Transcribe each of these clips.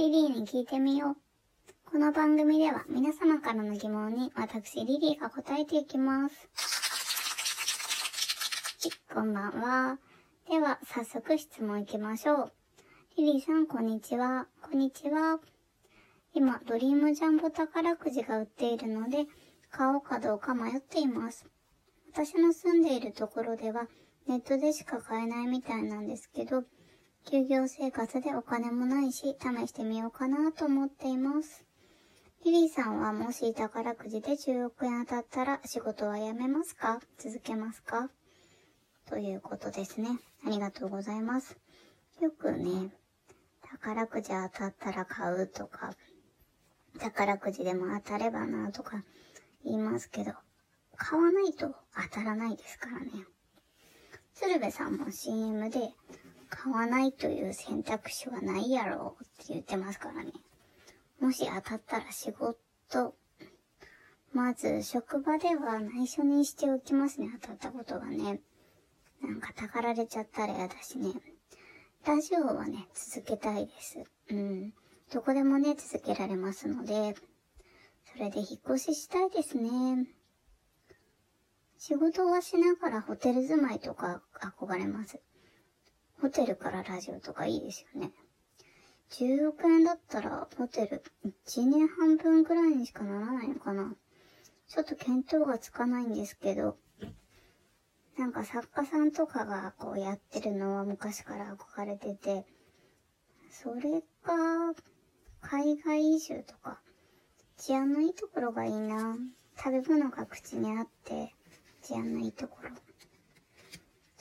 リリーに聞いてみよう。この番組では皆様からの疑問に私リリーが答えていきます。こんばんは。では早速質問いきましょう。リリーさん、こんにちは。こんにちは。今ドリームジャンボ宝くじが売っているので買おうかどうか迷っています。私の住んでいるところではネットでしか買えないみたいなんですけど、休業生活でお金もないし試してみようかなと思っています。リリーさんはもし宝くじで10億円当たったら仕事は辞めますか、続けますか、ということですね。ありがとうございます。よくね、宝くじ当たったら買うとか、宝くじでも当たればなとか言いますけど、買わないと当たらないですからね。鶴瓶さんも CM で買わないという選択肢はないやろって言ってますからね。もし当たったら仕事、まず職場では内緒にしておきますね、当たったことはね。なんかたかられちゃったらやだしね。ラジオはね、続けたいです。どこでもね、続けられますので、それで引っ越ししたいですね。仕事はしながらホテル住まいとか憧れます。ホテルからラジオとかいいですよね。10億円だったらホテル1年半分くらいにしかならないのかな。ちょっと見当がつかないんですけど、なんか作家さんとかがこうやってるのは昔から憧れてて、それか海外移住とか、治安のいいところがいいな。食べ物が口にあって治安のいいところ。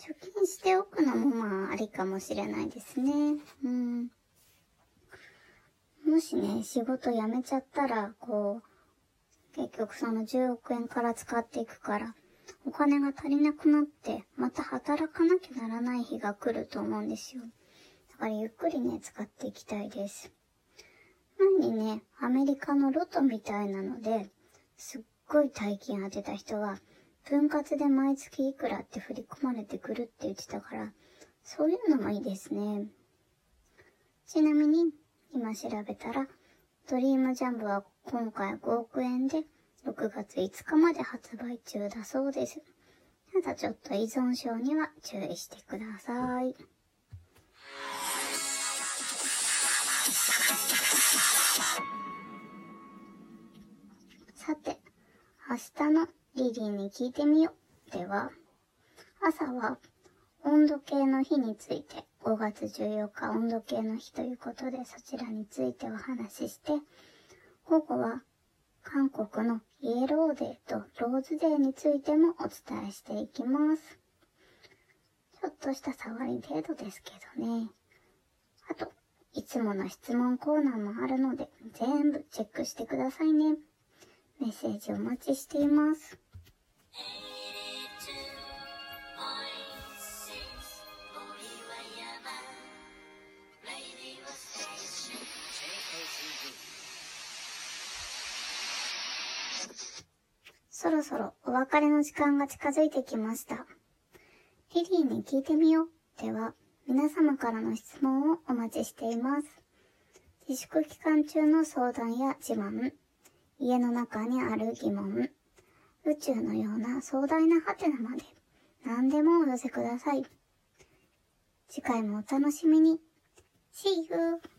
貯金しておくのもまあありかもしれないですね。もしね、仕事辞めちゃったらこう結局その10億円から使っていくから。お金が足りなくなって、また働かなきゃならない日が来ると思うんですよ。だからゆっくりね、使っていきたいです。前にね、アメリカのロトみたいなので、すっごい大金当てた人は、分割で毎月いくらって振り込まれてくるって言ってたから、そういうのもいいですね。ちなみに、今調べたら、ドリームジャンボは今回5億円で、6月5日まで発売中だそうです。ただちょっと依存症には注意してください。さて、明日のリリーに聞いてみよう。では、朝は温度計の日について、5月14日温度計の日ということで、そちらについてお話しして、午後は韓国のイエローデーとローズデーについてもお伝えしていきます。ちょっとした触り程度ですけどね。あと、いつもの質問コーナーもあるので、全部チェックしてくださいね。メッセージお待ちしています。そろそろお別れの時間が近づいてきました。リリーに聞いてみよう。では、皆様からの質問をお待ちしています。自粛期間中の相談や自慢、家の中にある疑問、宇宙のような壮大なハテナまで、何でもお寄せください。次回もお楽しみに。See you!